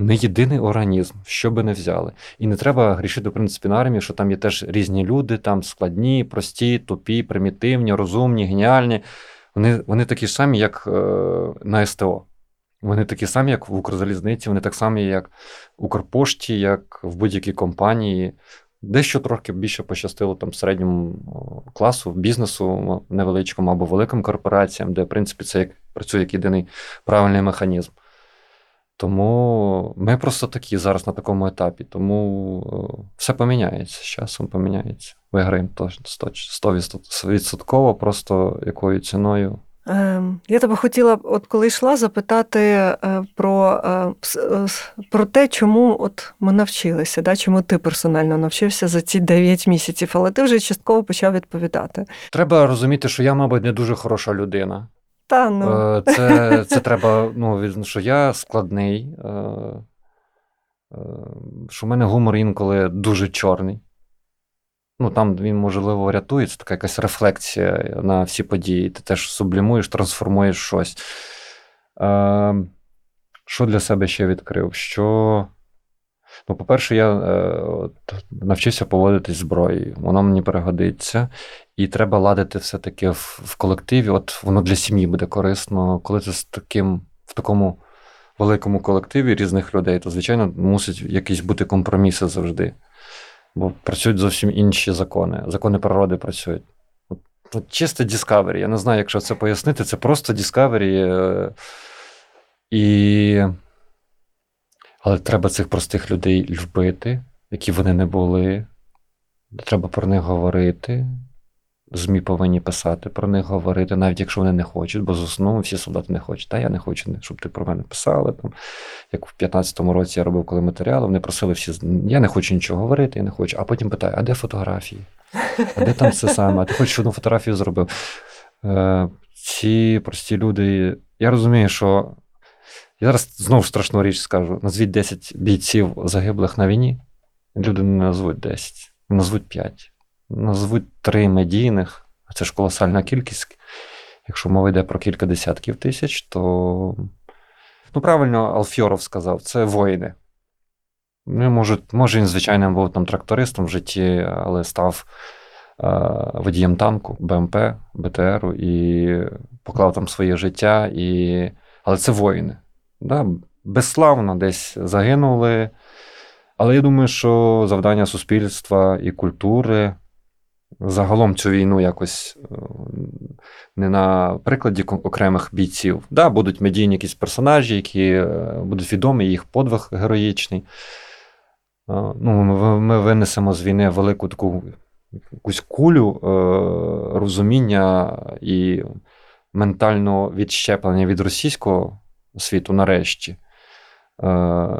не єдиний організм, що би не взяли. І не треба грішити, в принципі, на армію, що там є теж різні люди, там складні, прості, тупі, примітивні, розумні, геніальні. Вони такі самі, як на СТО. Вони такі самі, як в Укрзалізниці, вони так самі, як в Укрпошті, як в будь-якій компанії. Дещо трохи більше пощастило там середньому класу, бізнесу, невеличкому або великим корпораціям, де, в принципі, це як працює як єдиний правильний механізм. Тому ми просто такі зараз на такому етапі. Тому все поміняється, з часом поміняється. Виграємо 100%, просто якою ціною. Я тебе хотіла, от коли йшла, запитати про те, чому от ми навчилися, да? Чому ти персонально навчився за ці 9 місяців, але ти вже частково почав відповідати. Треба розуміти, що я, мабуть, не дуже хороша людина. Та, ну. Це треба, ну, що я складний, що в мене гумор інколи дуже чорний. Ну, там він, можливо, рятує, це така якась рефлексія на всі події. Ти теж сублімуєш, трансформуєш щось. Що для себе ще відкрив? Що... Ну, по-перше, я навчився поводитись зброєю. Воно мені пригодиться. І треба ладити все-таки в колективі. От воно для сім'ї буде корисно. Коли це в такому великому колективі різних людей, то, звичайно, мусить якісь бути компроміси завжди. Бо працюють зовсім інші закони. Закони природи працюють. От чисто Discovery. Я не знаю, якщо це пояснити. Це просто Discovery. Але треба цих простих людей любити, які вони не були. Треба про них говорити. ЗМІ повинні писати про них, говорити, навіть якщо вони не хочуть, бо з основному всі солдати не хочуть. Та я не хочу, щоб ти про мене писали. Там, як в 15-му році я робив коли матеріали, вони просили всі, я не хочу нічого говорити, я не хочу. А потім питаю, а де фотографії? А де там все саме? А ти хочеш одну фотографію зробив? Ці прості люди, я розумію, що... Я зараз знову страшну річ скажу. Назвіть 10 бійців загиблих на війні. Люди не назвуть 10, назвуть 5. Назвуть 3 медійних, це ж колосальна кількість. Якщо мова йде про кілька десятків тисяч, то... Ну, правильно Алфьоров сказав, це воїни. Може, він, звичайно, був там трактористом в житті, але став водієм танку, БМП, БТРу і поклав там своє життя. І... Але це воїни. Да? Безславно десь загинули. Але я думаю, що завдання суспільства і культури загалом цю війну якось не на прикладі окремих бійців. Да, будуть медійні якісь персонажі, які будуть відомі, їх подвиг героїчний. Ну, ми винесемо з війни велику таку якусь кулю розуміння і ментального відщеплення від російського світу нарешті.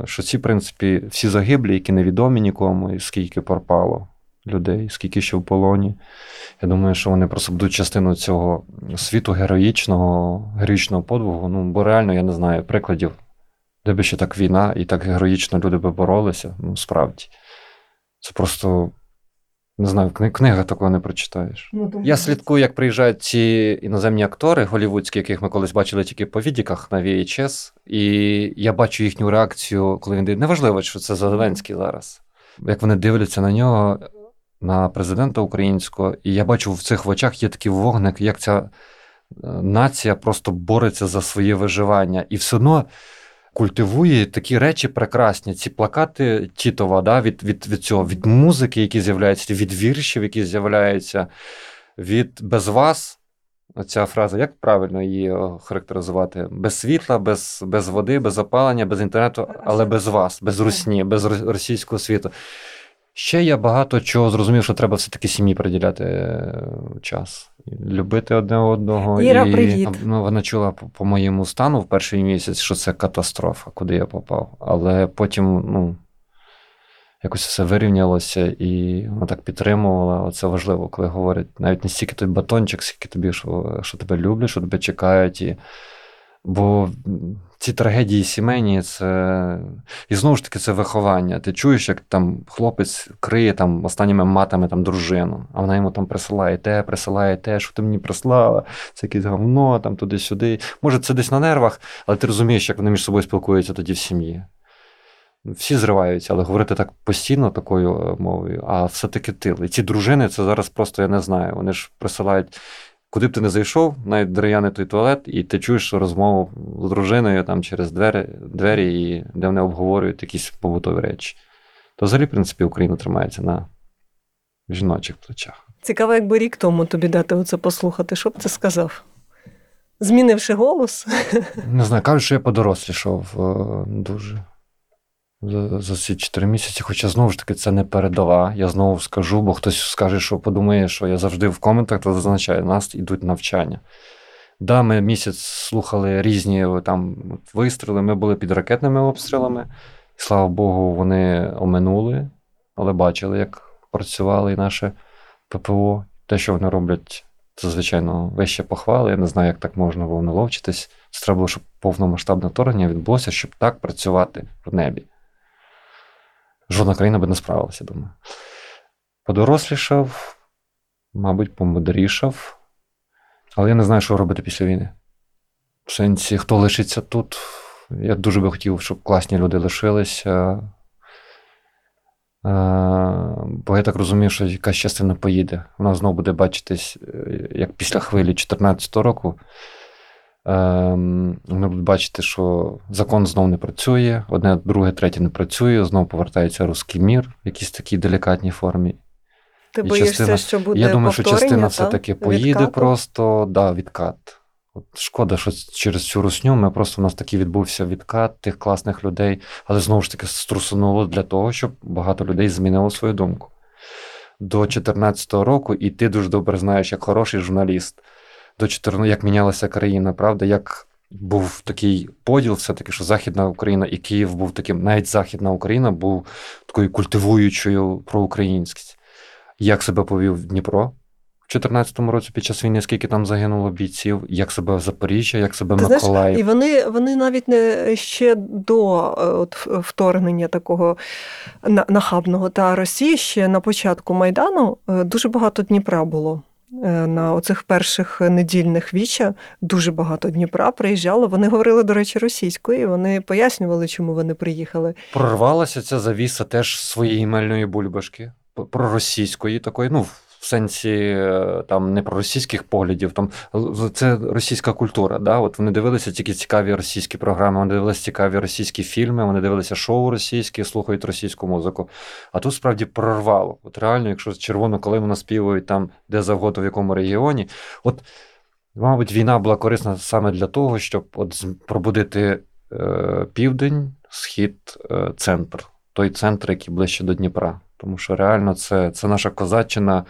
Що ці, в принципі, всі загиблі, які невідомі нікому, і скільки пропало людей, скільки ще в полоні. Я думаю, що вони просто будуть частиною цього світу героїчного подвигу. Ну, бо реально, я не знаю, прикладів, де би ще так війна і так героїчно люди би боролися, ну, справді. Це просто, не знаю, в книгах такого не прочитаєш. Ну, я слідкую, як приїжджають ці іноземні актори голівудські, яких ми колись бачили тільки по відіках на VHS, і я бачу їхню реакцію, коли він дивиться. Неважливо, що це Зеленський зараз. Як вони дивляться на нього, на президента українського, і я бачу в цих очах є такий вогник, як ця нація просто бореться за своє виживання. І все одно культивує такі речі прекрасні. Ці плакати Тітова, да, від цього, від музики, які з'являються, від віршів, які з'являються, від «без вас». Оця фраза, як правильно її характеризувати? Без світла, без води, без опалення, без інтернету, але без вас, без русні, без російського світу. Ще я багато чого зрозумів, що треба все-таки сім'ї приділяти час. Любити одне одного. Іра, привіт. Ну, вона чула по моєму стану в перший місяць, що це катастрофа, куди я попав. Але потім, ну, якось все вирівнялося і вона так підтримувала. Оце важливо, коли говорять навіть не стільки тобі батончик, скільки тобі, що тебе люблять, що тебе чекають. Бо ці трагедії сімейні, це... І знову ж таки, це виховання. Ти чуєш, як там хлопець криє там, останніми матами там, дружину, а вона йому там присилає те, що ти мені прислала, це якесь говно, там туди-сюди. Може, це десь на нервах, але ти розумієш, як вони між собою спілкуються тоді в сім'ї. всі зриваються, але говорити так постійно такою мовою, а все-таки тил. І ці дружини, це зараз просто, я не знаю, вони ж присилають, куди б ти не зайшов, навіть дерев'яний той туалет, і ти чуєш розмову з дружиною там через двері і де вони обговорюють якісь побутові речі. То взагалі, в принципі, Україна тримається на жіночих плечах. Цікаво, якби рік тому тобі дати оце послухати, що б ти сказав? Змінивши голос? Не знаю, кажуть, що я подорослішав дуже за ці 4 місяці, хоча, знову ж таки, це не передова. Я знову скажу, бо хтось скаже, що подумає, що я завжди в коментах, то зазначає, нас йдуть навчання. Да, ми місяць слухали різні там вистріли, ми були під ракетними обстрілами, і, слава Богу, вони оминули, але бачили, як працювали і наше ППО. Те, що вони роблять, це, звичайно, вище похвали. Я не знаю, як так можна було наловчитись. Це треба було, щоб повномасштабне вторгнення відбулося, щоб так працювати в небі. Жодна країна би не справилася, думаю. Подорослішав, мабуть, помудрішав. Але я не знаю, що робити після війни. В сенсі, хто лишиться тут. Я дуже би хотів, щоб класні люди лишилися. Бо я так розумію, що якась частина поїде. Вона знову буде бачитись, як після хвилі 2014 року. Вони будуть бачити, що закон знов не працює, одне, друге, третє не працює, знов повертається русський мір в якійсь такій делікатній формі. Ти боїшся, що буде повторення? Я думаю, що частина все-таки поїде відкату? Просто, да, відкат. От шкода, що через цю русню ми просто, у нас такий відбувся відкат тих класних людей, але знову ж таки струсунуло для того, щоб багато людей змінило свою думку. До 2014 року, і ти дуже добре знаєш, як хороший журналіст, як мінялася країна, правда, як був такий поділ все-таки, що Західна Україна і Київ був таким, навіть Західна Україна був такою культивуючою проукраїнськість. Як себе повів Дніпро в 14-му році під час війни, скільки там загинуло бійців, як себе Запоріжжя, як себе Миколаїв. І вони навіть не ще до вторгнення такого нахабного та Росії, ще на початку Майдану дуже багато Дніпра було. На оцих перших недільних віча дуже багато Дніпра приїжджало. Вони говорили, до речі, російською, і вони пояснювали, чому вони приїхали. Прорвалася ця завіса теж своєї мельної бульбашки, проросійської такої, ну, в сенсі там не проросійських поглядів, там це російська культура, да? От вони дивилися тільки цікаві російські програми, вони дивилися цікаві російські фільми, вони дивилися шоу російські, слухають російську музику. А тут справді прорвало. От реально, якщо червону калину наспівують там де завгодно в якому регіоні, от, мабуть, війна була корисна саме для того, щоб от пробудити південь, схід, центр, той центр, який ближче до Дніпра. Тому що реально це наша козаччина,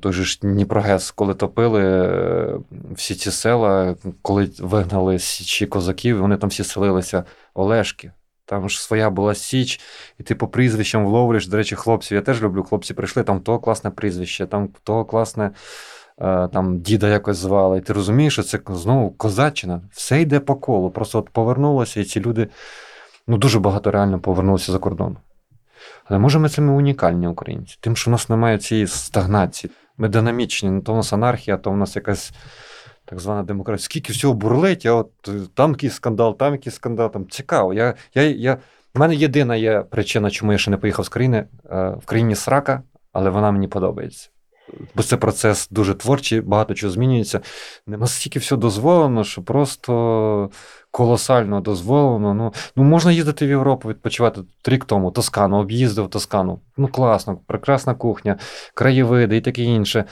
той же ж Дніпрогес, коли топили всі ці села, коли вигнали січі козаків, вони там всі селилися, Олешки. Там ж своя була Січ, і ти по прізвищам вловлюєш, до речі, хлопців. Я теж люблю, хлопці прийшли, там того класне прізвище, там того класне там діда якось звали. І ти розумієш, що це знову козаччина. Все йде по колу, просто от повернулося, і ці люди, ну дуже багато реально повернулися за кордон. Але може ми цими унікальні українці, тим, що в нас немає цієї стагнації. Ми динамічні, то в нас анархія, то в нас якась так звана демократія. Скільки всього бурлить, а от там якийсь скандал, там якийсь скандал, там цікаво. У мене єдина є причина, чому я ще не поїхав з країни, в країні срака, але вона мені подобається. Бо це процес дуже творчий, багато чого змінюється. Нема стільки всього дозволено, що просто колосально дозволено. Ну, можна їздити в Європу, відпочивати. Рік тому Тоскану, об'їздив Тоскану. Ну, класно, прекрасна кухня, краєвиди і таке інше.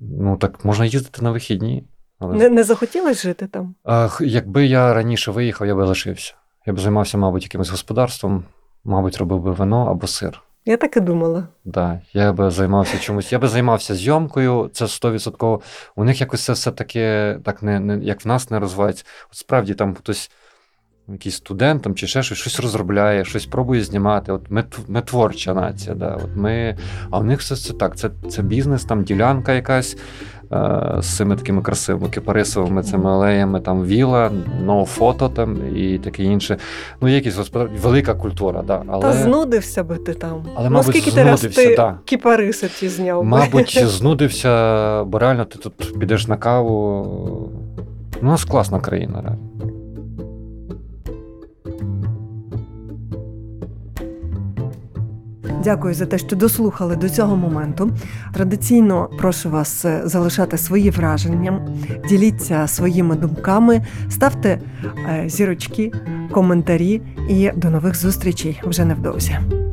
Ну, так можна їздити на вихідні. Але... Не захотілося жити там? Якби я раніше виїхав, я би лишився. Я б займався, мабуть, якимось господарством, мабуть, робив би вино або сир. Я так і думала. Так, да, я би займався чомусь. Я би займався зйомкою, це 100%. У них якось це все таке, так не, як в нас не розвивається. От справді там хтось, якийсь студент там, чи ще щось розробляє, щось пробує знімати. От ми творча нація. Да. А в них все це так. Це бізнес, там ділянка якась з цими такими красивими кипарисовими цими алеями, там віла, фото там і таке інше. Ну, якісь господарства, велика культура, да. Але... Та знудився би ти там. Але, мабуть, скільки ти да. Кіпариси ті зняв би? Мабуть, знудився, бо реально ти тут підеш на каву. У нас класна країна, реально. Дякую за те, що дослухали до цього моменту. Традиційно прошу вас залишати свої враження, діліться своїми думками, ставте зірочки, коментарі і до нових зустрічей вже невдовзі.